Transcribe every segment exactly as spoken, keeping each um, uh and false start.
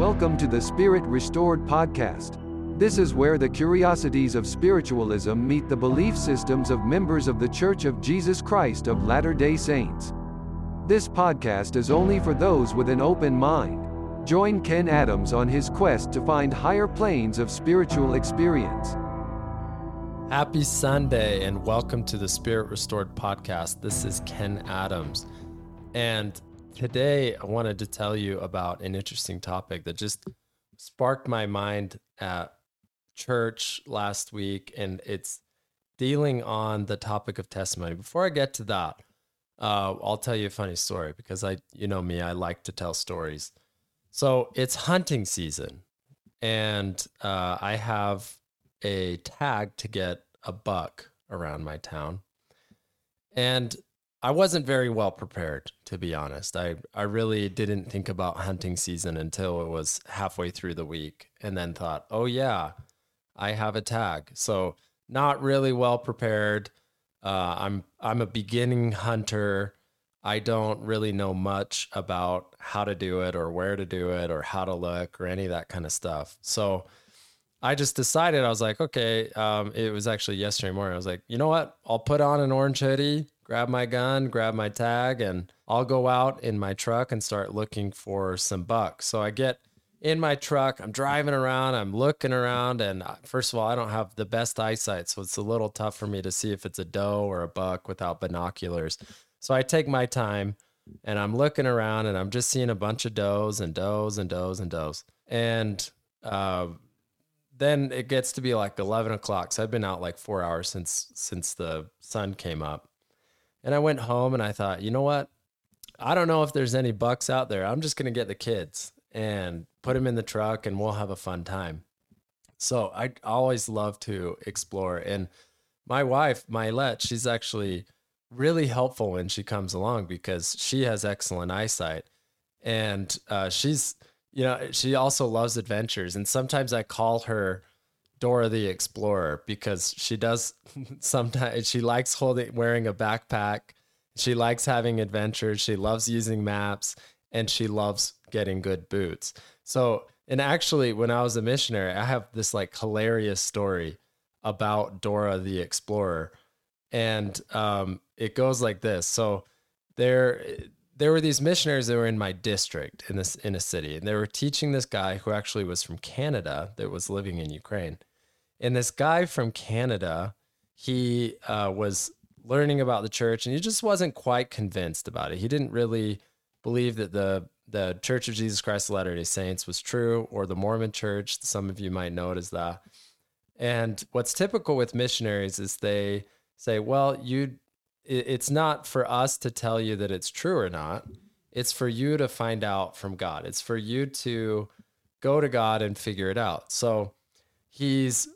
Welcome to the Spirit Restored Podcast. This is where the curiosities of spiritualism meet the belief systems of members of the Church of Jesus Christ of Latter-day Saints. This podcast is only for those with an open mind. Join Ken Adams on his quest to find higher planes of spiritual experience. Happy Sunday and welcome to the Spirit Restored Podcast. This is Ken Adams. And today I wanted to tell you about an interesting topic that just sparked my mind at church last week, and it's dealing on the topic of testimony. Before I get to that, uh, I'll tell you a funny story because I, you know me, I like to tell stories. So it's hunting season, and uh, I have a tag to get a buck around my town, and I wasn't very well prepared, to be honest. I, I really didn't think about hunting season until it was halfway through the week, and then thought, oh yeah, I have a tag. So not really well prepared. Uh, I'm I'm a beginning hunter. I don't really know much about how to do it or where to do it or how to look or any of that kind of stuff. So I just decided, I was like, okay, um, it was actually yesterday morning. I was like, you know what? I'll put on an orange hoodie, grab my gun, grab my tag, and I'll go out in my truck and start looking for some bucks. So I get in my truck, I'm driving around, I'm looking around, and first of all, I don't have the best eyesight, so it's a little tough for me to see if it's a doe or a buck without binoculars. So I take my time, and I'm looking around, and I'm just seeing a bunch of does and does and does and does. And uh, then it gets to be like eleven o'clock, so I've been out like four hours since since the sun came up. And I went home and I thought, you know what? I don't know if there's any bucks out there. I'm just going to get the kids and put them in the truck and we'll have a fun time. So I always love to explore. And my wife, Mylette, she's actually really helpful when she comes along because she has excellent eyesight. And uh, she's, you know, she also loves adventures. And sometimes I call her Dora the Explorer because she does sometimes, she likes holding, wearing a backpack. She likes having adventures. She loves using maps and she loves getting good boots. So, and actually when I was a missionary, I have this like hilarious story about Dora the Explorer. And, um, it goes like this. So there, there were these missionaries that were in my district in this, in a city, and they were teaching this guy who actually was from Canada that was living in Ukraine. And this guy from Canada, he uh, was learning about the church, and he just wasn't quite convinced about it. He didn't really believe that the the Church of Jesus Christ of Latter-day Saints was true, or the Mormon Church. Some of you might know it as that. And what's typical with missionaries is they say, well, you, it, it's not for us to tell you that it's true or not. It's for you to find out from God. It's for you to go to God and figure it out. So he's,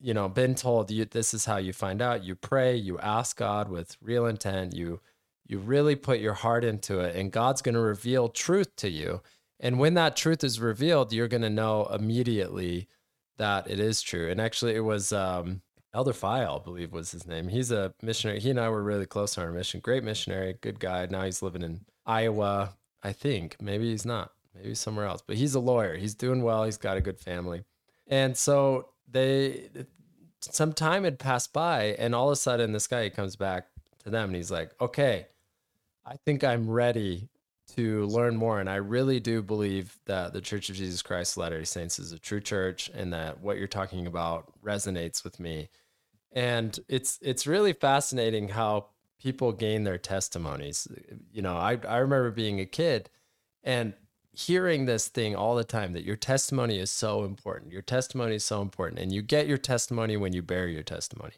you know, been told, you, this is how you find out. You pray, you ask God with real intent. You, you really put your heart into it, and God's going to reveal truth to you. And when that truth is revealed, you're going to know immediately that it is true. And actually it was, um, Elder File, I believe was his name. He's a missionary. He and I were really close on our mission. Great missionary, good guy. Now he's living in Iowa, I think. Maybe he's not, maybe somewhere else, but he's a lawyer. He's doing well. He's got a good family. And so they, some time had passed by, and all of a sudden this guy comes back to them and he's like, okay, I think I'm ready to learn more. And I really do believe that the Church of Jesus Christ of Latter-day Saints is a true church, and that what you're talking about resonates with me. And it's, it's really fascinating how people gain their testimonies. You know, I, I remember being a kid and hearing this thing all the time, that your testimony is so important. Your testimony is so important. And you get your testimony when you bear your testimony.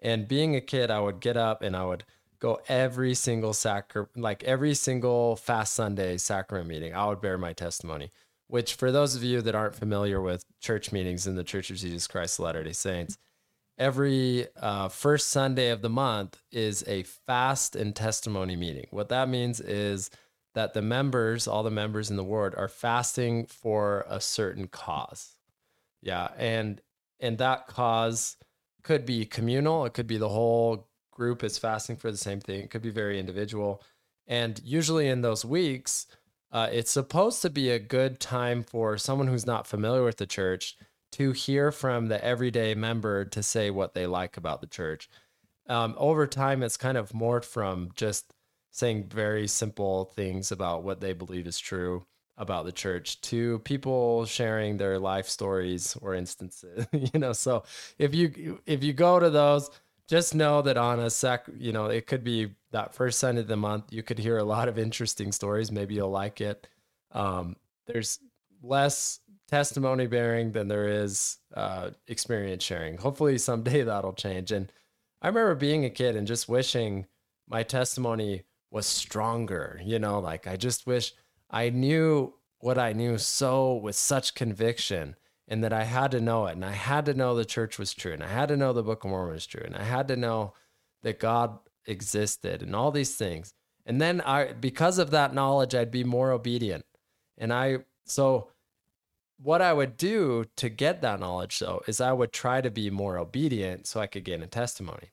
And being a kid, I would get up and I would go every single sacrament, like every single Fast Sunday sacrament meeting, I would bear my testimony, which for those of you that aren't familiar with church meetings in the Church of Jesus Christ of Latter-day Saints, every uh, first Sunday of the month is a fast and testimony meeting. What that means is that the members, all the members in the ward, are fasting for a certain cause. Yeah. And, and that cause could be communal. It could be the whole group is fasting for the same thing. It could be very individual. And usually in those weeks, Uh, it's supposed to be a good time for someone who's not familiar with the church to hear from the everyday member to say what they like about the church. Um, over time, it's kind of morphed from just saying very simple things about what they believe is true about the church to people sharing their life stories or instances. You know, so if you if you go to those, just know that on a sec, you know, it could be that first Sunday of the month, you could hear a lot of interesting stories. Maybe you'll like it. Um, there's less testimony bearing than there is uh, experience sharing. Hopefully someday that'll change. And I remember being a kid and just wishing my testimony was stronger, you know, like I just wish I knew what I knew so with such conviction, and that I had to know it. And I had to know the church was true. And I had to know the Book of Mormon was true. And I had to know that God existed and all these things. And then I, because of that knowledge, I'd be more obedient. And I, so what I would do to get that knowledge though, is I would try to be more obedient so I could gain a testimony,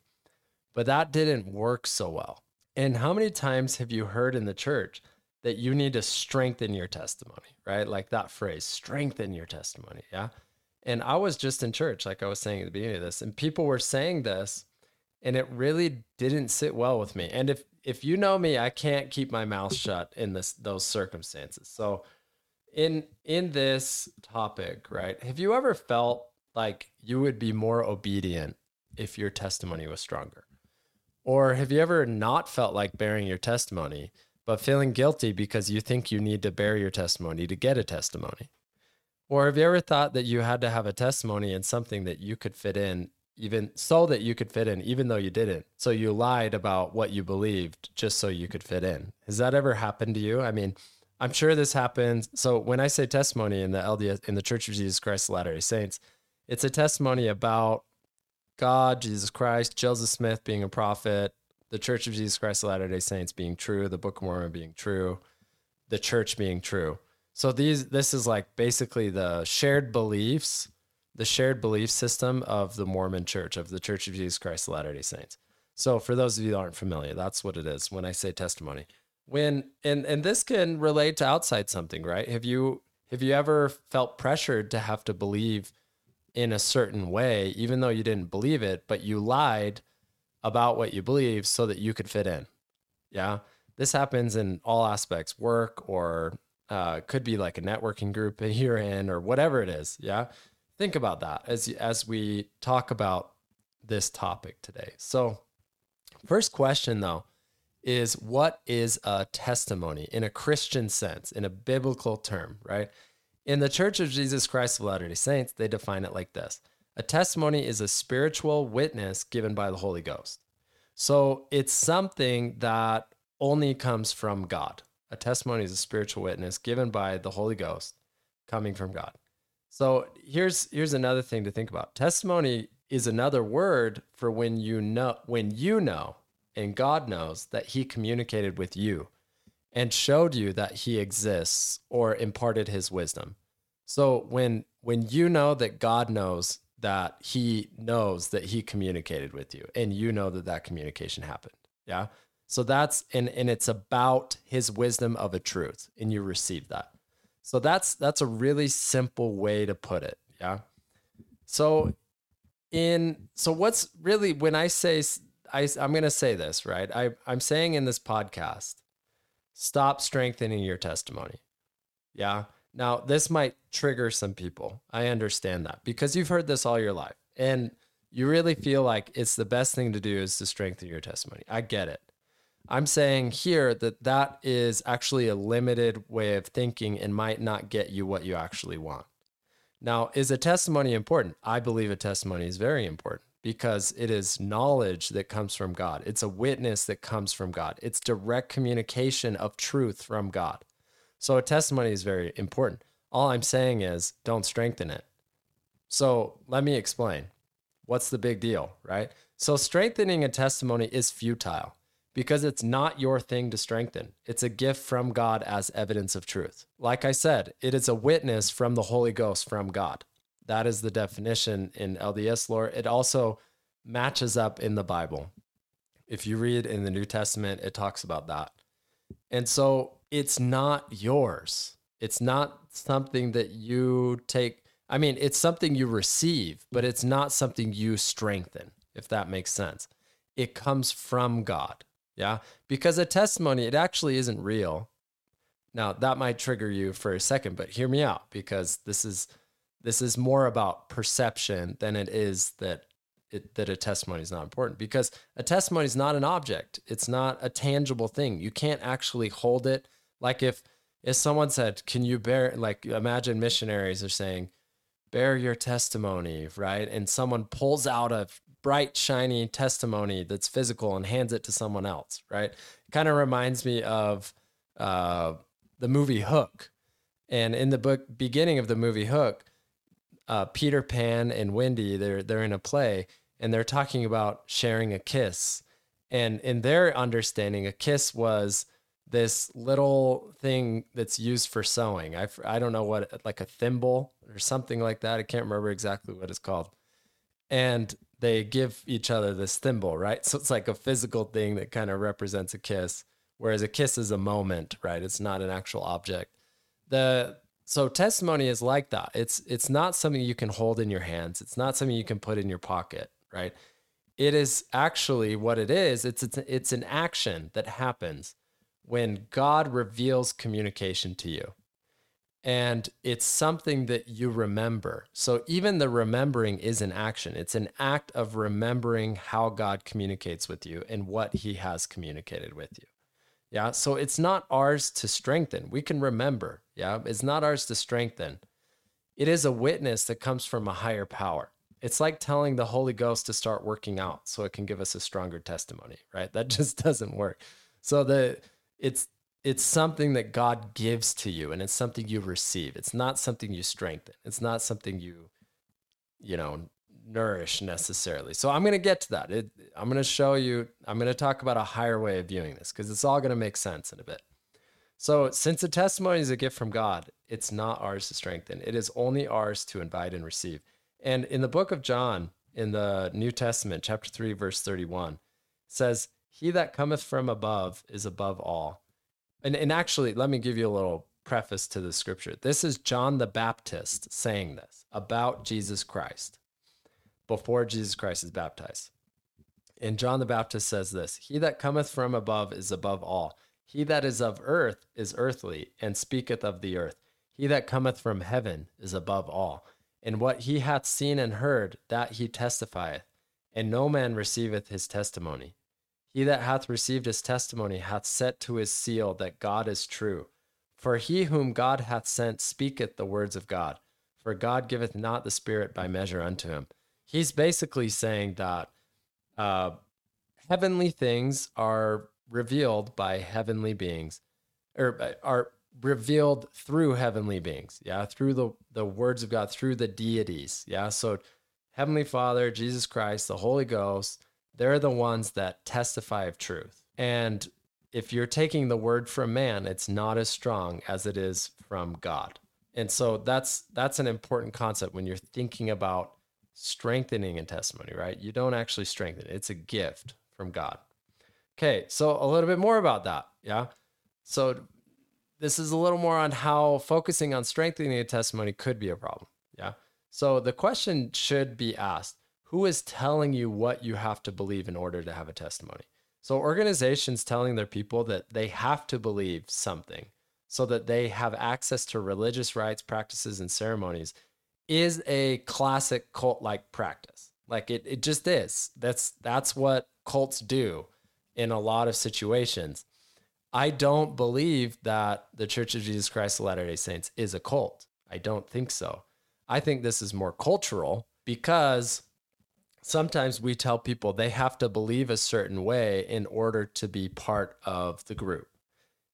but that didn't work so well. And how many times have you heard in the church that you need to strengthen your testimony, right? Like that phrase, strengthen your testimony. Yeah. And I was just in church, like I was saying at the beginning of this, and people were saying this, and it really didn't sit well with me. And if, if you know me, I can't keep my mouth shut in this, those circumstances. So in, in this topic, right? Have you ever felt like you would be more obedient if your testimony was stronger? Or have you ever not felt like bearing your testimony, but feeling guilty because you think you need to bear your testimony to get a testimony? Or have you ever thought that you had to have a testimony in something that you could fit in, even so that you could fit in, even though you didn't? So you lied about what you believed just so you could fit in. Has that ever happened to you? I mean, I'm sure this happens. So when I say testimony in the L D S, in the Church of Jesus Christ of Latter-day Saints, it's a testimony about God, Jesus Christ, Joseph Smith being a prophet, the Church of Jesus Christ of Latter-day Saints being true, the Book of Mormon being true, the church being true. So these, this is like basically the shared beliefs, the shared belief system of the Mormon Church, of the Church of Jesus Christ of Latter-day Saints. So for those of you that aren't familiar, that's what it is when I say testimony. When and and this can relate to outside something, right? Have you have you ever felt pressured to have to believe in a certain way, even though you didn't believe it, but you lied about what you believe so that you could fit in? Yeah. This happens in all aspects, work, or uh, could be like a networking group that you're in or whatever it is. Yeah. Think about that as, as we talk about this topic today. So first question though, is what is a testimony in a Christian sense, in a biblical term, right? In the Church of Jesus Christ of Latter-day Saints, they define it like this. A testimony is a spiritual witness given by the Holy Ghost. So it's something that only comes from God. A testimony is a spiritual witness given by the Holy Ghost coming from God. So here's here's another thing to think about. Testimony is another word for when you know, when you know and God knows that he communicated with you and showed you that he exists or imparted his wisdom. So when when you know that God knows that he knows that he communicated with you, and you know that that communication happened. Yeah. So that's, and, and it's about his wisdom of a truth, and you receive that. So that's, that's a really simple way to put it. Yeah. So in, so what's really, when I say, I, I'm going to say this, right? I, I'm saying in this podcast, stop strengthening your testimony. Yeah. Now, this might trigger some people. I understand that because you've heard this all your life and you really feel like it's the best thing to do is to strengthen your testimony. I get it. I'm saying here that that is actually a limited way of thinking and might not get you what you actually want. Now, is a testimony important? I believe a testimony is very important because it is knowledge that comes from God. It's a witness that comes from God. It's direct communication of truth from God. So a testimony is very important. All I'm saying is don't strengthen it. So let me explain. What's the big deal, right? So strengthening a testimony is futile because it's not your thing to strengthen. It's a gift from God as evidence of truth. Like I said, it is a witness from the Holy Ghost from God. That is the definition in L D S lore. It also matches up in the Bible. If you read in the New Testament, it talks about that. And so it's not yours. It's not something that you take. I mean, it's something you receive, but it's not something you strengthen, if that makes sense. It comes from God. Yeah. Because a testimony, it actually isn't real. Now, that might trigger you for a second, but hear me out, because this is this is more about perception than it is that it, that a testimony is not important, because a testimony is not an object. It's not a tangible thing. You can't actually hold it. Like if if someone said, can you bear, like imagine missionaries are saying, bear your testimony, right? And someone pulls out a bright, shiny testimony that's physical and hands it to someone else, right? It kind of reminds me of uh, the movie Hook. And in the book beginning of the movie Hook, uh, Peter Pan and Wendy, they're they're in a play, and they're talking about sharing a kiss. And in their understanding, a kiss was this little thing that's used for sewing. I, I don't know what, like a thimble or something like that. I can't remember exactly what it's called. And they give each other this thimble, right? So it's like a physical thing that kind of represents a kiss, whereas a kiss is a moment, right? It's not an actual object. The so testimony is like that. It's it's not something you can hold in your hands. It's not something you can put in your pocket, right? It is actually what it is. It's it's it's an action that happens when God reveals communication to you. And it's something that you remember. So even the remembering is an action. It's an act of remembering how God communicates with you and what he has communicated with you. Yeah, so it's not ours to strengthen. We can remember, yeah? It's not ours to strengthen. It is a witness that comes from a higher power. It's like telling the Holy Ghost to start working out so it can give us a stronger testimony, right? That just doesn't work. So the it's It's something that God gives to you, and it's something you receive. It's not something you strengthen. It's not something you, you know, nourish necessarily. So I'm going to get to that. It, I'm going to show you, I'm going to talk about a higher way of viewing this, because it's all going to make sense in a bit. So since a testimony is a gift from God, it's not ours to strengthen. It is only ours to invite and receive. And in the book of John, in the New Testament, chapter three, verse thirty-one, it says, he that cometh from above is above all. And, and actually, let me give you a little preface to the scripture. This is John the Baptist saying this about Jesus Christ before Jesus Christ is baptized. And John the Baptist says this, he that cometh from above is above all. He that is of earth is earthly and speaketh of the earth. He that cometh from heaven is above all. And what he hath seen and heard, that he testifieth. And no man receiveth his testimony. He that hath received his testimony hath set to his seal that God is true. For he whom God hath sent speaketh the words of God. For God giveth not the Spirit by measure unto him. He's basically saying that uh, heavenly things are revealed by heavenly beings, or are revealed through heavenly beings. Yeah, through the, the words of God, through the deities. Yeah, so Heavenly Father, Jesus Christ, the Holy Ghost, they're the ones that testify of truth. And if you're taking the word from man, it's not as strong as it is from God. And so that's that's an important concept when you're thinking about strengthening in testimony, right? You don't actually strengthen it. It's a gift from God. Okay, so a little bit more about that, yeah? So this is a little more on how focusing on strengthening a testimony could be a problem, yeah? So the question should be asked, who is telling you what you have to believe in order to have a testimony? So organizations telling their people that they have to believe something so that they have access to religious rites, practices, and ceremonies is a classic cult-like practice. Like it, it just is. That's, that's what cults do in a lot of situations. I don't believe that the Church of Jesus Christ of Latter-day Saints is a cult. I don't think so. I think this is more cultural, because sometimes we tell people they have to believe a certain way in order to be part of the group.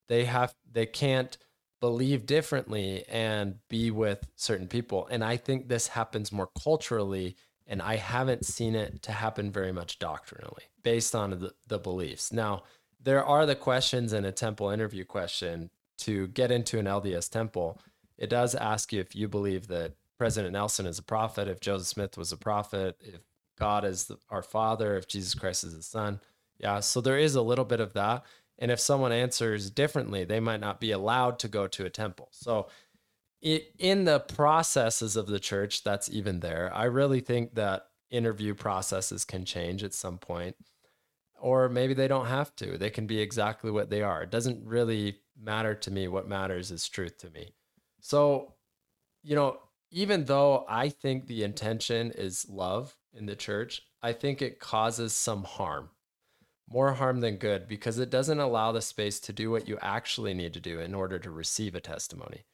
They have, they can't believe differently and be with certain people. And I think this happens more culturally, and I haven't seen it to happen very much doctrinally based on the, the beliefs. Now, there are the questions in a temple interview question to get into an L D S temple. It does ask you if you believe that President Nelson is a prophet, if Joseph Smith was a prophet, if God is our Father, if Jesus Christ is the Son. Yeah, so there is a little bit of that. And if someone answers differently, they might not be allowed to go to a temple. So it, in the processes of the church, that's even there. I really think that interview processes can change at some point, or maybe they don't have to. They can be exactly what they are. It doesn't really matter to me. What matters is truth to me. So, you know, even though I think the intention is love in the church, I think it causes some harm, more harm than good, because it doesn't allow the space to do what you actually need to do in order to receive a testimony.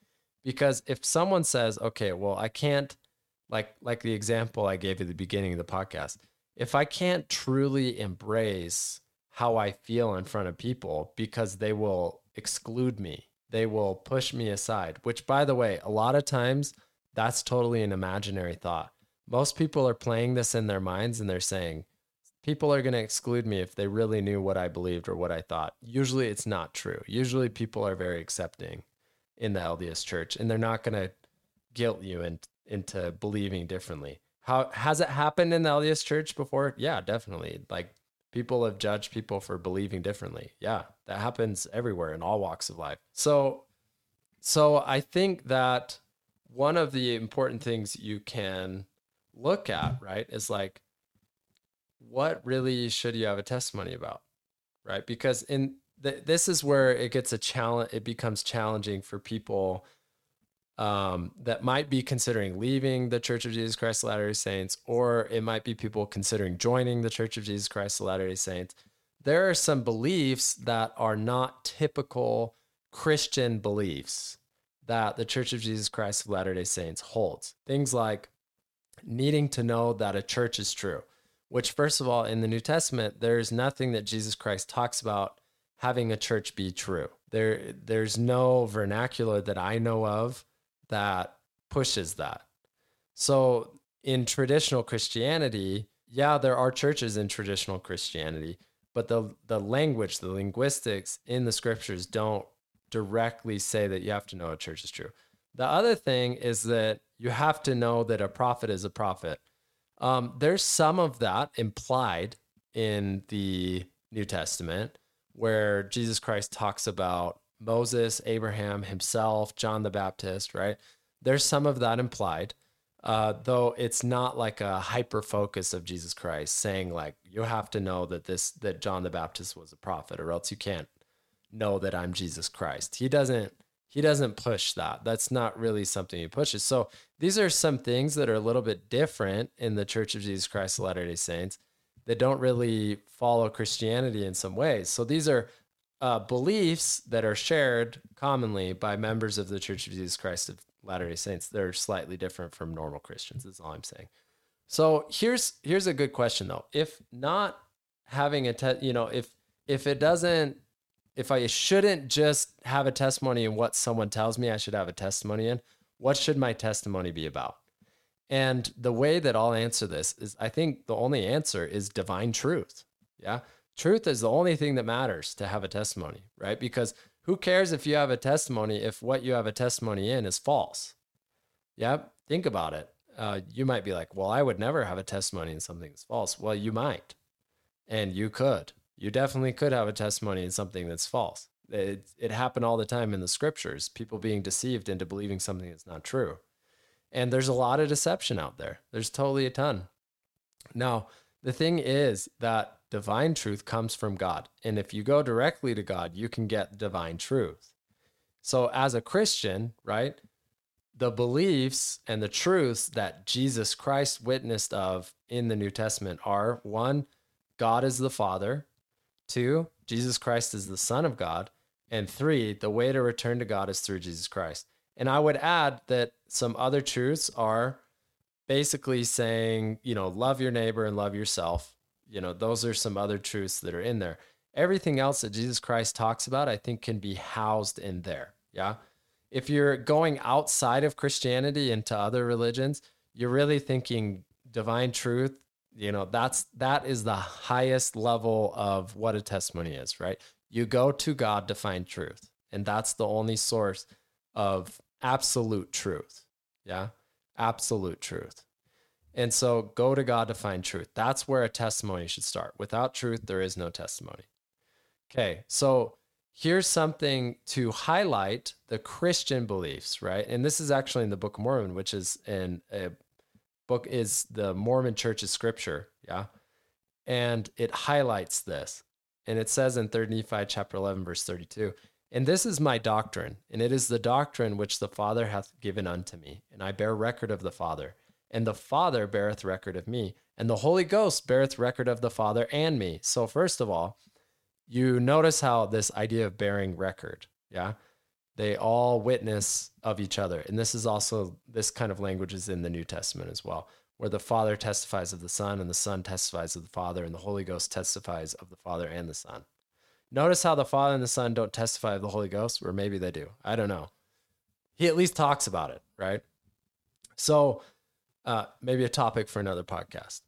Because if someone says, okay, well, I can't, like, like the example I gave at the beginning of the podcast, if I can't truly embrace how I feel in front of people because they will exclude me, they will push me aside, which, by the way, a lot of times that's totally an imaginary thought. Most people are playing this in their minds and they're saying, people are going to exclude me if they really knew what I believed or what I thought. Usually it's not true. Usually people are very accepting in the L D S church, and they're not going to guilt you in, into believing differently. How has it happened in the L D S church before? Yeah, definitely. Like, people have judged people for believing differently. Yeah, that happens everywhere in all walks of life. So, so I think that one of the important things you can look at, right, is like, what really should you have a testimony about, right? Because in th- this is where it gets a challenge. It becomes challenging for people Um, that might be considering leaving the Church of Jesus Christ of Latter-day Saints, or it might be people considering joining the Church of Jesus Christ of Latter-day Saints. There are some beliefs that are not typical Christian beliefs that the Church of Jesus Christ of Latter-day Saints holds. Things like needing to know that a church is true, which, first of all, in the New Testament, there's nothing that Jesus Christ talks about having a church be true. There, there's no vernacular that I know of that pushes that. So in traditional Christianity, yeah, there are churches in traditional Christianity, but the the language, the linguistics in the scriptures don't directly say that you have to know a church is true. The other thing is that you have to know that a prophet is a prophet. Um, there's some of that implied in the New Testament, where Jesus Christ talks about Moses, Abraham, himself, John the Baptist, right? There's some of that implied, uh, though it's not like a hyper focus of Jesus Christ saying, like, you have to know that this, that John the Baptist was a prophet, or else you can't know that I'm Jesus Christ. He doesn't, he doesn't push that. That's not really something he pushes. So these are some things that are a little bit different in the Church of Jesus Christ of Latter-day Saints that don't really follow Christianity in some ways. So these are Uh, beliefs that are shared commonly by members of the Church of Jesus Christ of Latter-day Saints. They're slightly different from normal Christians, is all I'm saying. So here's here's a good question, though. If not having a te- you know, if if it doesn't, if I shouldn't just have a testimony in what someone tells me I should have a testimony in, what should my testimony be about? And the way that I'll answer this is, I think the only answer is divine truth. Yeah. Truth is the only thing that matters to have a testimony, right? Because who cares if you have a testimony if what you have a testimony in is false? Yeah, think about it. Uh, you might be like, well, I would never have a testimony in something that's false. Well, you might, and you could. You definitely could have a testimony in something that's false. It, it happened all the time in the scriptures, people being deceived into believing something that's not true. And there's a lot of deception out there. There's totally a ton. Now, the thing is that divine truth comes from God. And if you go directly to God, you can get divine truth. So as a Christian, right, the beliefs and the truths that Jesus Christ witnessed of in the New Testament are, one, God is the Father; two, Jesus Christ is the Son of God; and three, the way to return to God is through Jesus Christ. And I would add that some other truths are basically saying, you know, love your neighbor and love yourself. You know, those are some other truths that are in there. Everything else that Jesus Christ talks about, I think, can be housed in there. Yeah. If you're going outside of Christianity into other religions, you're really thinking divine truth. You know, that's, that is the highest level of what a testimony is, right? You go to God to find truth, and that's the only source of absolute truth. Yeah. Absolute truth. And so go to God to find truth. That's where a testimony should start. Without truth, there is no testimony. Okay, so here's something to highlight the Christian beliefs, right? And this is actually in the Book of Mormon, which is in a book is the Mormon Church's scripture, yeah? And it highlights this. And it says in Third Nephi chapter eleven, verse thirty-two, and this is my doctrine, and it is the doctrine which the Father hath given unto me, and I bear record of the Father, and the Father beareth record of me, and the Holy Ghost beareth record of the Father and me. So first of all, you notice how this idea of bearing record, yeah? They all witness of each other. And this is also, this kind of language is in the New Testament as well, where the Father testifies of the Son, and the Son testifies of the Father, and the Holy Ghost testifies of the Father and the Son. Notice how the Father and the Son don't testify of the Holy Ghost, or maybe they do. I don't know. He at least talks about it, right? So uh, maybe a topic for another podcast.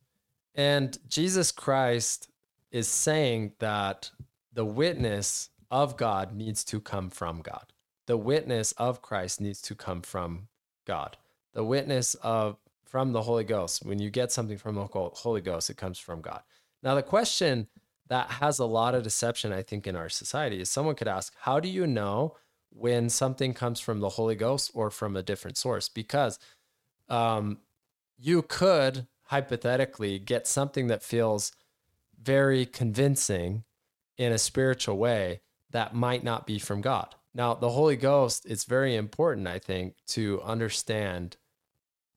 And Jesus Christ is saying that the witness of God needs to come from God. The witness of Christ needs to come from God. The witness of from the Holy Ghost. When you get something from the Holy Ghost, it comes from God. Now, the question that has a lot of deception, I think, in our society is someone could ask, how do you know when something comes from the Holy Ghost or from a different source? Because um, you could hypothetically get something that feels very convincing in a spiritual way that might not be from God. Now, the Holy Ghost, it's very important, I think, to understand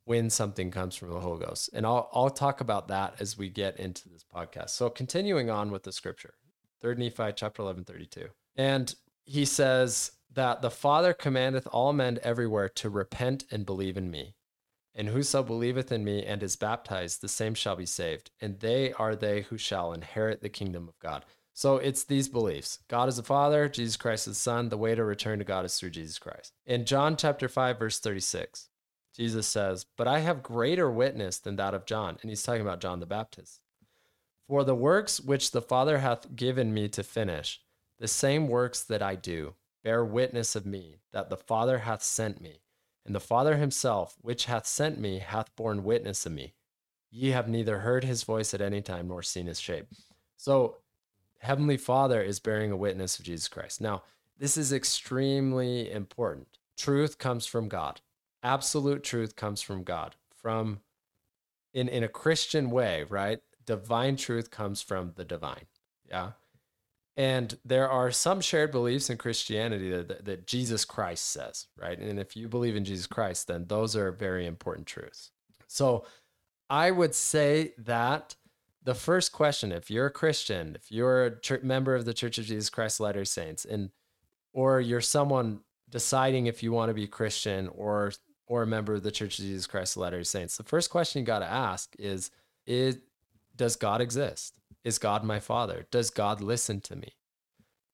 when something comes from the Holy Ghost. And I'll I'll talk about that as we get into this podcast. So continuing on with the scripture, Third Nephi chapter eleven, thirty-two. And he says that the Father commandeth all men everywhere to repent and believe in me. And whoso believeth in me and is baptized, the same shall be saved. And they are they who shall inherit the kingdom of God. So it's these beliefs. God is the Father, Jesus Christ is the Son. The way to return to God is through Jesus Christ. In John chapter five, verse thirty-six, Jesus says, but I have greater witness than that of John. And he's talking about John the Baptist. For the works which the Father hath given me to finish, the same works that I do, bear witness of me, that the Father hath sent me. And the Father himself, which hath sent me, hath borne witness of me. Ye have neither heard his voice at any time, nor seen his shape. So Heavenly Father is bearing a witness of Jesus Christ. Now, this is extremely important. Truth comes from God. Absolute truth comes from God, from in, in a Christian way, right? Divine truth comes from the divine. Yeah. And there are some shared beliefs in Christianity that, that, that Jesus Christ says, right? And if you believe in Jesus Christ, then those are very important truths. So I would say that the first question, if you're a Christian, if you're a church, member of the Church of Jesus Christ of Latter-day Saints, and or you're someone deciding if you want to be Christian or or a member of the Church of Jesus Christ of Latter-day Saints, the first question you got to ask is, is, does God exist? Is God my Father? Does God listen to me?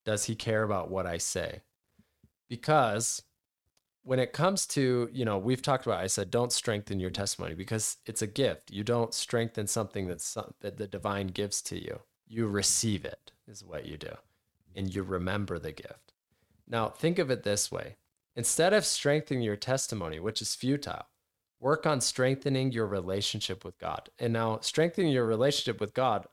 Does he care about what I say? Because when it comes to, you know, we've talked about, I said, don't strengthen your testimony because it's a gift. You don't strengthen something that's, that the divine gives to you. You receive it is what you do. And you remember the gift. Now, think of it this way. Instead of strengthening your testimony, which is futile, work on strengthening your relationship with God. And now, strengthening your relationship with God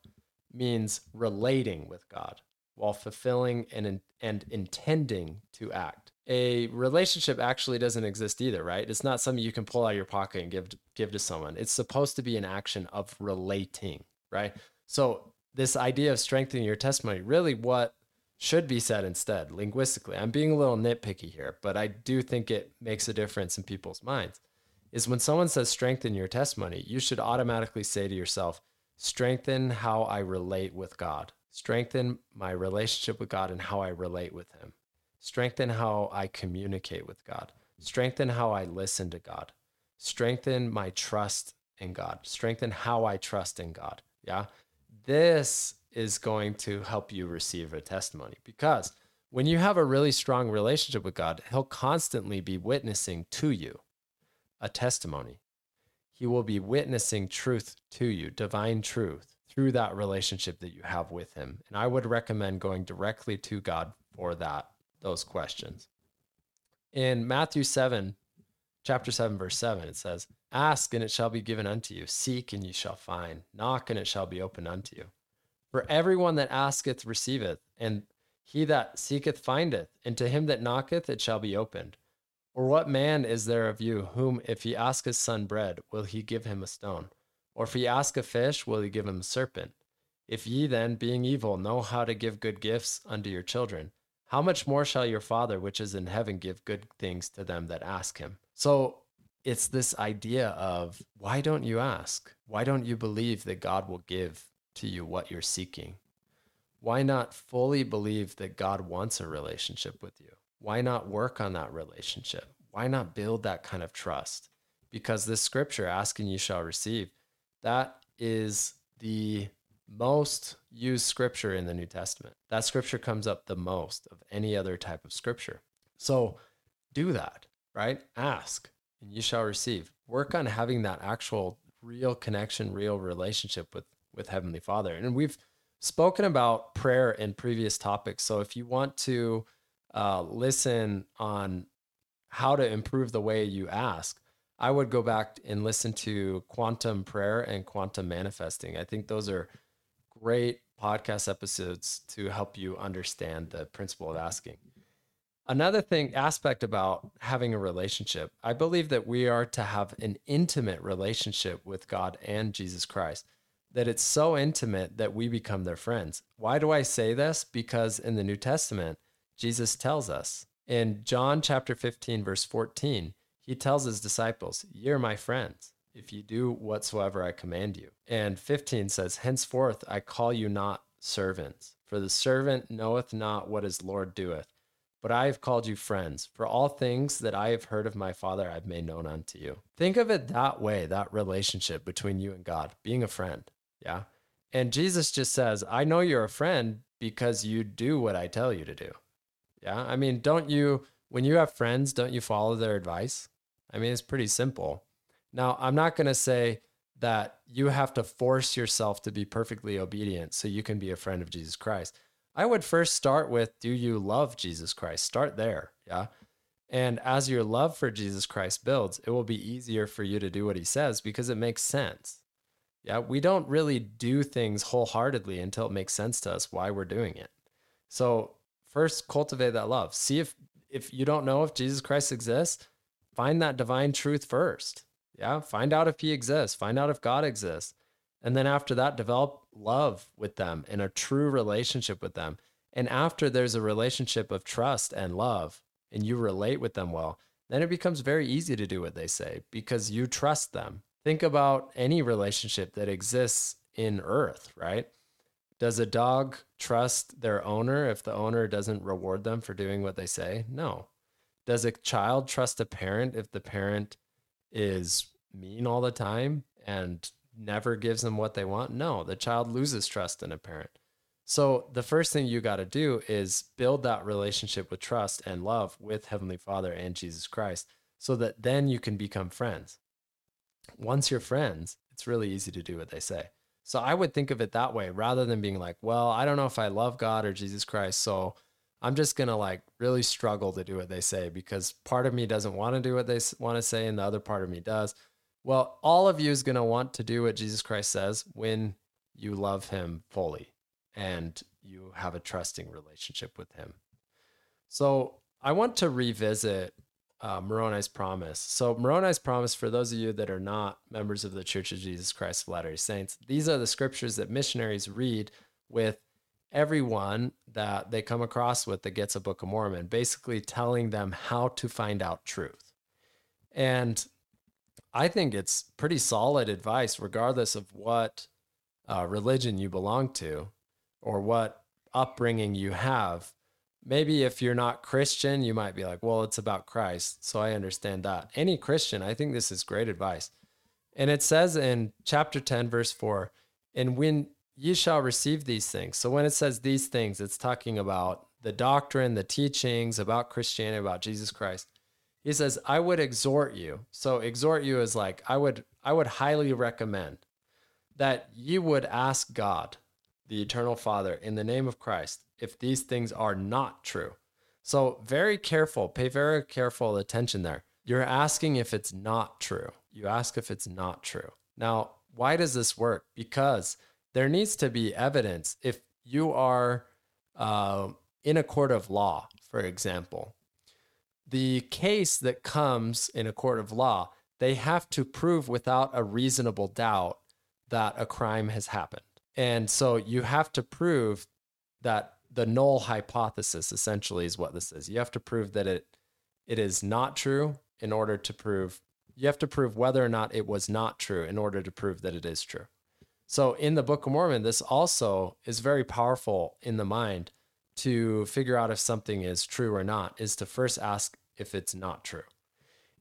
means relating with God while fulfilling and, and intending to act. A relationship actually doesn't exist either, right? It's not something you can pull out of your pocket and give, give to someone. It's supposed to be an action of relating, right? So this idea of strengthening your testimony, really what should be said instead linguistically, I'm being a little nitpicky here, but I do think it makes a difference in people's minds, is when someone says strengthen your testimony, you should automatically say to yourself, strengthen how I relate with God, strengthen my relationship with God and how I relate with him, strengthen how I communicate with God, strengthen how I listen to God, strengthen my trust in God, strengthen how I trust in God. Yeah. This is going to help you receive a testimony, because when you have a really strong relationship with God, he'll constantly be witnessing to you a testimony. He will be witnessing truth to you, divine truth, through that relationship that you have with him. And I would recommend going directly to God for that, those questions. In Matthew seven, chapter seven, verse seven, it says, ask and it shall be given unto you. Seek and ye shall find. Knock and it shall be opened unto you. For everyone that asketh receiveth, and He that seeketh findeth, and to him that knocketh it shall be opened. Or what man is there of you, whom if he ask his son bread, will he give him a stone? Or if he ask a fish, will he give him a serpent? If ye then, being evil, know how to give good gifts unto your children, how much more shall your Father which is in heaven give good things to them that ask him? So it's this idea of, why don't you ask? Why don't you believe that God will give to you what you're seeking? Why not fully believe that God wants a relationship with you? Why not work on that relationship? Why not build that kind of trust? Because this scripture, ask and you shall receive, that is the most used scripture in the New Testament. That scripture comes up the most of any other type of scripture. So do that, right? Ask and you shall receive. Work on having that actual real connection, real relationship with, with Heavenly Father. And we've spoken about prayer in previous topics. So if you want to uh, listen on how to improve the way you ask, I would go back and listen to Quantum Prayer and Quantum Manifesting. I think those are great podcast episodes to help you understand the principle of asking. Another thing, aspect about having a relationship, I believe that we are to have an intimate relationship with God and Jesus Christ, that it's so intimate that we become their friends. Why do I say this? Because in the New Testament, Jesus tells us in John chapter fifteen, verse fourteen, he tells his disciples, "Ye are my friends, if you do whatsoever I command you." And fifteen says, "Henceforth I call you not servants, for the servant knoweth not what his Lord doeth. But I have called you friends, for all things that I have heard of my Father I have made known unto you." Think of it that way, that relationship between you and God, being a friend, yeah? And Jesus just says, I know you're a friend because you do what I tell you to do, yeah? I mean, don't you, when you have friends, don't you follow their advice? I mean, it's pretty simple. Now, I'm not going to say that you have to force yourself to be perfectly obedient so you can be a friend of Jesus Christ. I would first start with, do you love Jesus Christ? Start there, yeah? And as your love for Jesus Christ builds, it will be easier for you to do what he says because it makes sense. Yeah, we don't really do things wholeheartedly until it makes sense to us why we're doing it. So first, cultivate that love. See if, if you don't know if Jesus Christ exists, find that divine truth first. Yeah, find out if he exists, find out if God exists. And then after that, develop love with them and a true relationship with them. And after there's a relationship of trust and love and you relate with them well, then it becomes very easy to do what they say because you trust them. Think about any relationship that exists in earth, right? Does a dog trust their owner if the owner doesn't reward them for doing what they say? No. Does a child trust a parent if the parent is mean all the time and never gives them what they want? No, the child loses trust in a parent. So the first thing you got to do is build that relationship with trust and love with Heavenly Father and Jesus Christ so that then you can become friends. Once you're friends, it's really easy to do what they say. So I would think of it that way rather than being like, well, I don't know if I love God or Jesus Christ, so I'm just going to like really struggle to do what they say because part of me doesn't want to do what they want to say and the other part of me does. Well, all of you is going to want to do what Jesus Christ says when you love him fully and you have a trusting relationship with him. So I want to revisit uh, Moroni's promise. So Moroni's promise, for those of you that are not members of the Church of Jesus Christ of Latter-day Saints, these are the scriptures that missionaries read with everyone that they come across with that gets a Book of Mormon, basically telling them how to find out truth. And I think it's pretty solid advice, regardless of what uh, religion you belong to or what upbringing you have. Maybe if you're not Christian, you might be like, well, it's about Christ, so I understand that. Any Christian, I think this is great advice. And it says in chapter ten, verse four, and when ye shall receive these things. So when it says these things, it's talking about the doctrine, the teachings about Christianity, about Jesus Christ. He says, I would exhort you. So exhort you is like, I would I would highly recommend that ye would ask God, the eternal Father, in the name of Christ, if these things are not true. So very careful, pay very careful attention there. You're asking if it's not true. You ask if it's not true. Now, why does this work? Because there needs to be evidence. If you are uh, in a court of law, for example, the case that comes in a court of law, they have to prove without a reasonable doubt that a crime has happened. And so you have to prove that the null hypothesis essentially is what this is. You have to prove that it it is not true in order to prove, you have to prove whether or not it was not true in order to prove that it is true. So in the Book of Mormon, this also is very powerful in the mind to figure out if something is true or not, is to first ask if it's not true.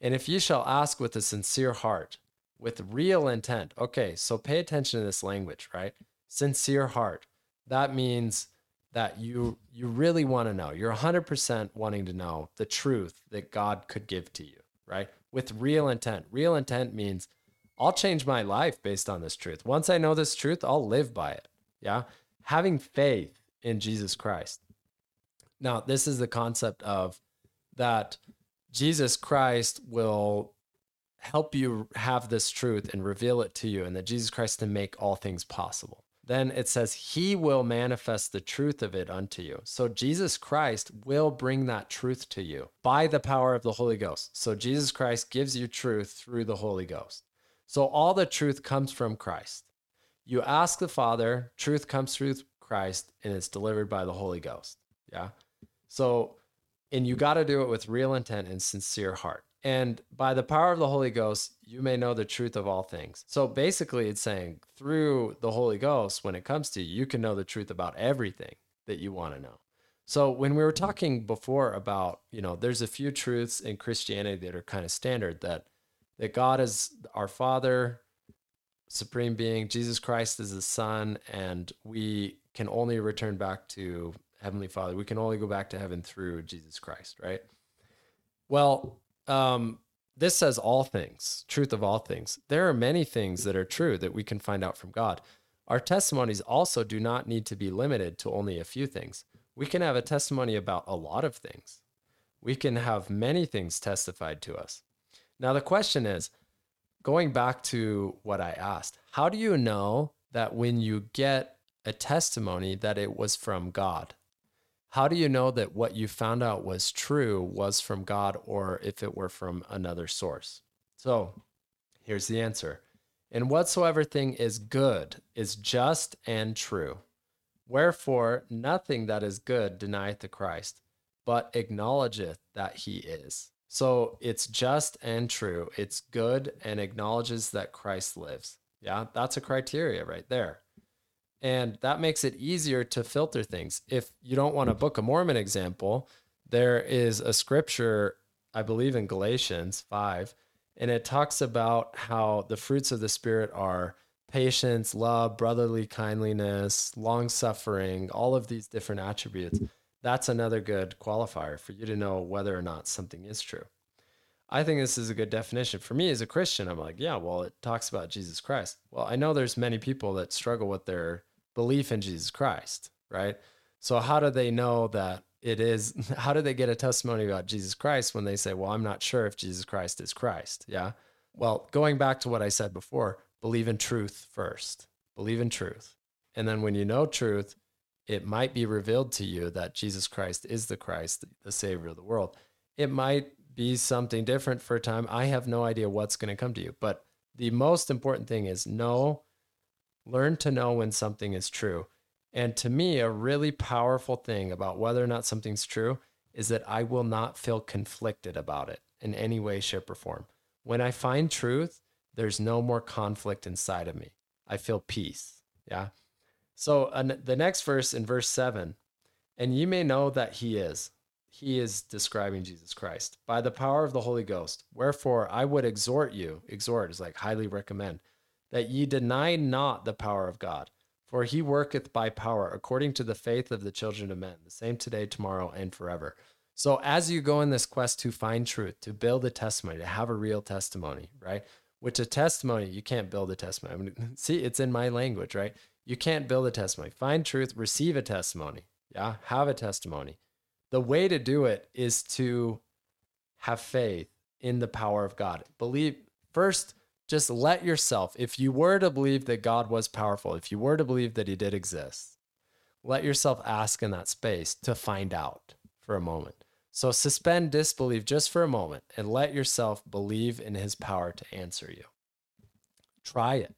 And if ye shall ask with a sincere heart, with real intent. Okay, so pay attention to this language, right? Sincere heart. That means that you you really want to know. You're one hundred percent wanting to know the truth that God could give to you, right? With real intent. Real intent means I'll change my life based on this truth. Once I know this truth, I'll live by it, yeah? Having faith in Jesus Christ. Now, this is the concept of that Jesus Christ will help you have this truth and reveal it to you, and that Jesus Christ can make all things possible. Then it says, he will manifest the truth of it unto you. So Jesus Christ will bring that truth to you by the power of the Holy Ghost. So Jesus Christ gives you truth through the Holy Ghost. So all the truth comes from Christ. You ask the Father, truth comes through Christ, and it's delivered by the Holy Ghost. Yeah. So, and you got to do it with real intent and sincere heart. And by the power of the Holy Ghost, you may know the truth of all things. So basically it's saying through the Holy Ghost, when it comes to you, you can know the truth about everything that you want to know. So when we were talking before about, you know, there's a few truths in Christianity that are kind of standard, that, that God is our Father, Supreme Being, Jesus Christ is the Son, and we can only return back to Heavenly Father. We can only go back to heaven through Jesus Christ, right? Well, Um, this says all things, truth of all things. There are many things that are true that we can find out from God. Our testimonies also do not need to be limited to only a few things. We can have a testimony about a lot of things. We can have many things testified to us. Now, the question is, going back to what I asked, how do you know that when you get a testimony that it was from God? How do you know that what you found out was true was from God, or if it were from another source? So here's the answer. And whatsoever thing is good is just and true. Wherefore, nothing that is good denieth the Christ, but acknowledgeth that he is. So it's just and true. It's good and acknowledges that Christ lives. Yeah, that's a criteria right there. And that makes it easier to filter things. If you don't want a Book of Mormon example, there is a scripture, I believe in Galatians five, and it talks about how the fruits of the Spirit are patience, love, brotherly kindliness, long-suffering, all of these different attributes. That's another good qualifier for you to know whether or not something is true. I think this is a good definition. For me as a Christian, I'm like, yeah, well, it talks about Jesus Christ. Well, I know there's many people that struggle with their belief in Jesus Christ, right? So how do they know that it is, how do they get a testimony about Jesus Christ when they say, well, I'm not sure if Jesus Christ is Christ, yeah? Well, going back to what I said before, believe in truth first. Believe in truth. And then when you know truth, it might be revealed to you that Jesus Christ is the Christ, the Savior of the world. It might be something different for a time. I have no idea what's going to come to you. But the most important thing is know, learn to know when something is true. And to me, a really powerful thing about whether or not something's true is that I will not feel conflicted about it in any way, shape, or form. When I find truth, there's no more conflict inside of me. I feel peace. Yeah. So uh, the next verse in verse seven, and ye may know that he is. He is describing Jesus Christ by the power of the Holy Ghost. Wherefore, I would exhort you, exhort is like highly recommend, that ye deny not the power of God, for he worketh by power according to the faith of the children of men, the same today, tomorrow, and forever. So as you go in this quest to find truth, to build a testimony, to have a real testimony, right? Which a testimony, you can't build a testimony. I mean, see, it's in my language, right? You can't build a testimony. Find truth, receive a testimony. Yeah, have a testimony. The way to do it is to have faith in the power of God. Believe first, just let yourself, if you were to believe that God was powerful, if you were to believe that he did exist, let yourself ask in that space to find out for a moment. So suspend disbelief just for a moment and let yourself believe in his power to answer you. Try it.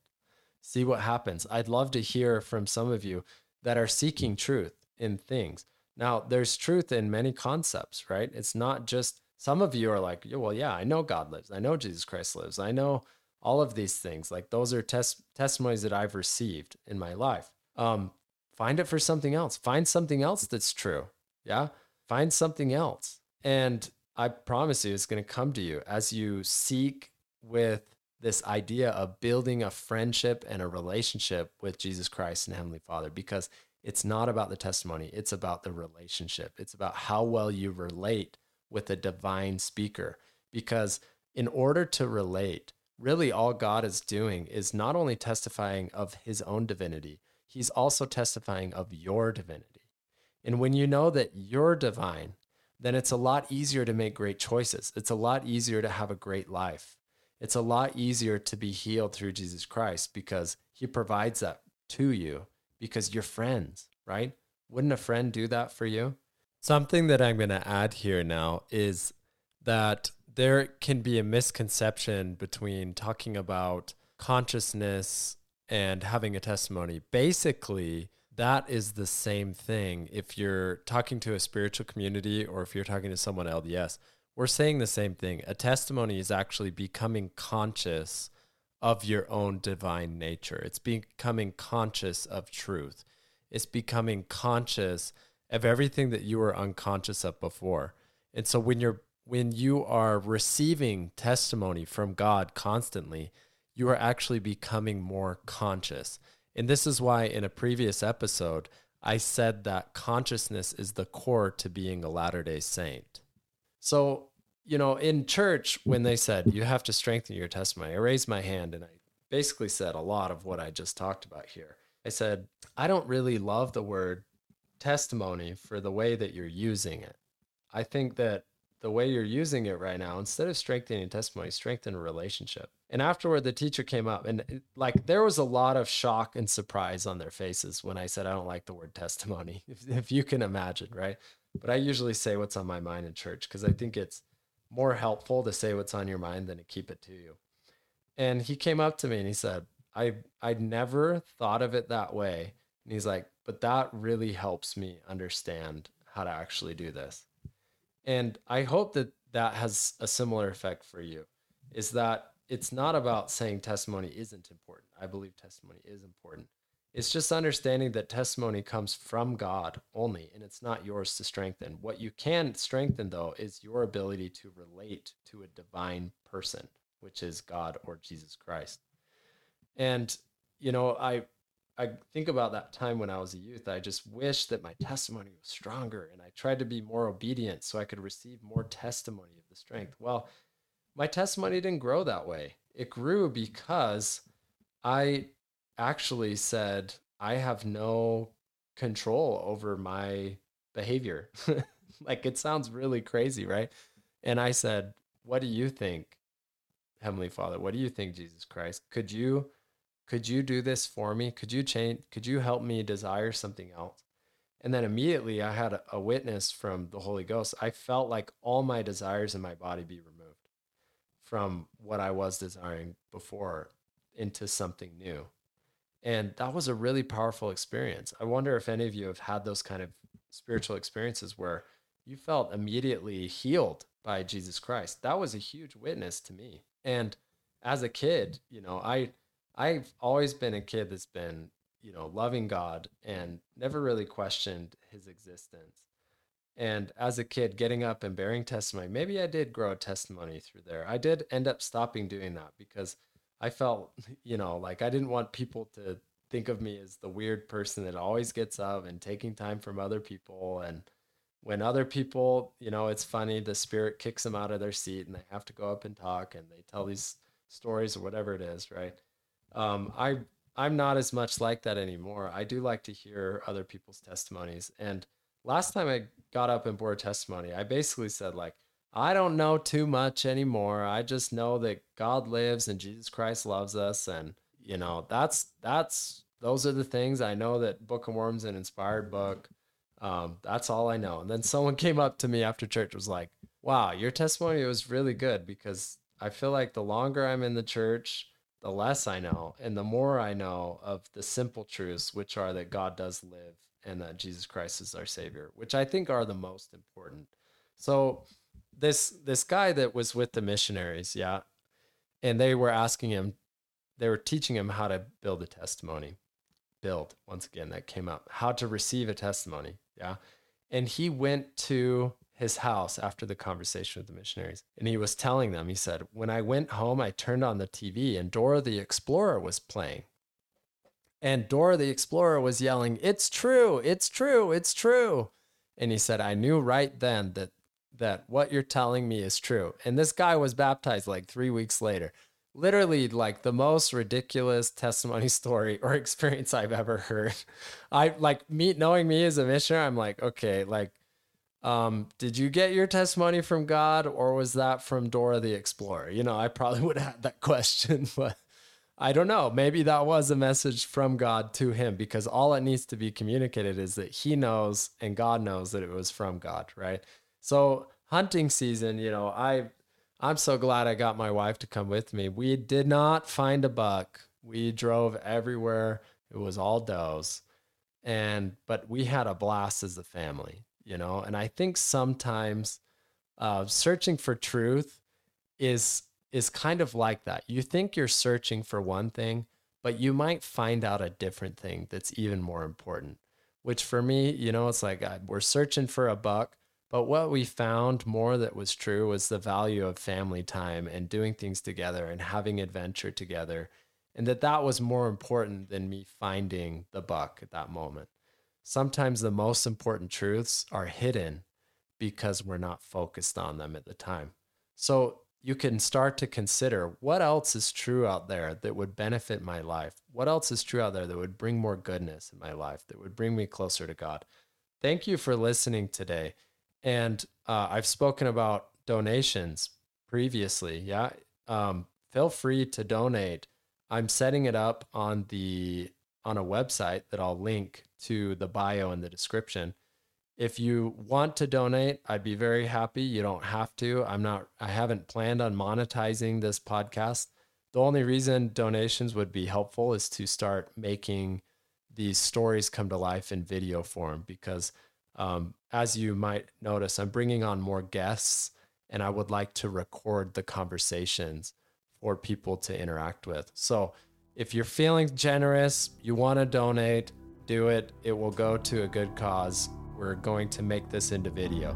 See what happens. I'd love to hear from some of you that are seeking truth in things. Now, there's truth in many concepts, right? It's not just, some of you are like, well, yeah, I know God lives. I know Jesus Christ lives. I know all of these things. Like those are tes- testimonies that I've received in my life. Um, find it for something else. Find something else that's true. Yeah. Find something else. And I promise you, it's going to come to you as you seek with this idea of building a friendship and a relationship with Jesus Christ and Heavenly Father, because it's not about the testimony. It's about the relationship. It's about how well you relate with a divine speaker, because in order to relate, really all God is doing is not only testifying of his own divinity, he's also testifying of your divinity. And when you know that you're divine, then it's a lot easier to make great choices. It's a lot easier to have a great life. It's a lot easier to be healed through Jesus Christ, because he provides that to you because you're friends, right? Wouldn't a friend do that for you? Something that I'm going to add here now is that there can be a misconception between talking about consciousness and having a testimony. Basically, that is the same thing. If you're talking to a spiritual community or if you're talking to someone L D S, we're saying the same thing. A testimony is actually becoming conscious of your own divine nature. It's becoming conscious of truth. It's becoming conscious of everything that you were unconscious of before. And so when you're when you are receiving testimony from God constantly, you are actually becoming more conscious. And this is why in a previous episode, I said that consciousness is the core to being a Latter-day Saint. So, you know, in church, when they said, you have to strengthen your testimony, I raised my hand and I basically said a lot of what I just talked about here. I said, I don't really love the word testimony for the way that you're using it. I think that the way you're using it right now, instead of strengthening testimony, strengthen a relationship. And afterward, the teacher came up and like there was a lot of shock and surprise on their faces when I said, I don't like the word testimony, if, if you can imagine, right? But I usually say what's on my mind in church because I think it's more helpful to say what's on your mind than to keep it to you. And he came up to me and he said, I I'd never thought of it that way. And he's like, but that really helps me understand how to actually do this. And I hope that that has a similar effect for you, is that it's not about saying testimony isn't important. I believe testimony is important. It's just understanding that testimony comes from God only, and it's not yours to strengthen. What you can strengthen, though, is your ability to relate to a divine person, which is God or Jesus Christ. And, you know, I... I think about that time when I was a youth. I just wish that my testimony was stronger and I tried to be more obedient so I could receive more testimony of the strength. Well, my testimony didn't grow that way. It grew because I actually said, I have no control over my behavior. Like it sounds really crazy, right? And I said, what do you think, Heavenly Father? What do you think, Jesus Christ? Could you Could you do this for me? Could you change? Could you help me desire something else? And then immediately I had a, a witness from the Holy Ghost. I felt like all my desires in my body be removed from what I was desiring before into something new. And that was a really powerful experience. I wonder if any of you have had those kind of spiritual experiences where you felt immediately healed by Jesus Christ. That was a huge witness to me. And as a kid, you know, I... I've always been a kid that's been, you know, loving God and never really questioned his existence. And as a kid, getting up and bearing testimony, maybe I did grow a testimony through there. I did end up stopping doing that because I felt, you know, like I didn't want people to think of me as the weird person that always gets up and taking time from other people. And when other people, you know, it's funny, the Spirit kicks them out of their seat and they have to go up and talk and they tell these stories or whatever it is, right? Um, I, I'm not as much like that anymore. I do like to hear other people's testimonies. And last time I got up and bore testimony, I basically said like, I don't know too much anymore. I just know that God lives and Jesus Christ loves us. And, you know, that's, that's Those are the things I know. That Book of Mormon's an inspired book. Um, that's all I know. And then someone came up to me after church, was like, wow, your testimony was really good, because I feel like the longer I'm in the church, the less I know, and the more I know of the simple truths, which are that God does live and that Jesus Christ is our Savior, which I think are the most important. So this this guy that was with the missionaries, yeah, and they were asking him, they were teaching him how to build a testimony. Build, once again, that came up. How to receive a testimony, yeah. And he went to his house after the conversation with the missionaries, and he was telling them, he said, when I went home, I turned on the T V and Dora the Explorer was playing. And Dora the Explorer was yelling, it's true, it's true, it's true. And he said, I knew right then that that what you're telling me is true. And this guy was baptized like three weeks later. Literally, like the most ridiculous testimony story or experience I've ever heard. I like me knowing me as a missionary, I'm like, okay, like, um, did you get your testimony from God, or was that from Dora the Explorer? You know, I probably would have had that question, but I don't know. Maybe that was a message from God to him, because all it needs to be communicated is that he knows and God knows that it was from God, right? So hunting season, you know, I I'm so glad I got my wife to come with me. We did not find a buck. We drove everywhere. It was all does. And, but we had a blast as a family, you know? And I think sometimes uh, searching for truth is, is kind of like that. You think you're searching for one thing, but you might find out a different thing that's even more important, which for me, you know, it's like I, we're searching for a buck. But what we found more that was true was the value of family time and doing things together and having adventure together, and that that was more important than me finding the buck at that moment. Sometimes the most important truths are hidden because we're not focused on them at the time. So you can start to consider, what else is true out there that would benefit my life? What else is true out there that would bring more goodness in my life, that would bring me closer to God? Thank you for listening today. And uh, I've spoken about donations previously. Yeah. Um, feel free to donate. I'm setting it up on the on a website that I'll link to the bio in the description. If you want to donate, I'd be very happy. You don't have to. I'm not I haven't planned on monetizing this podcast. The only reason donations would be helpful is to start making these stories come to life in video form, because Um, as you might notice, I'm bringing on more guests, and I would like to record the conversations for people to interact with. So if you're feeling generous, you want to donate, do it. It will go to a good cause. We're going to make this into video.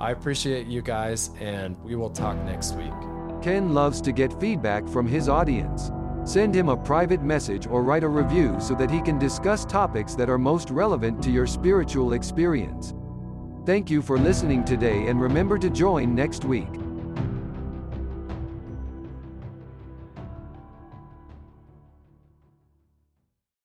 I appreciate you guys, and we will talk next week. Ken loves to get feedback from his audience. Send him a private message or write a review so that he can discuss topics that are most relevant to your spiritual experience. Thank you for listening today, and remember to join next week.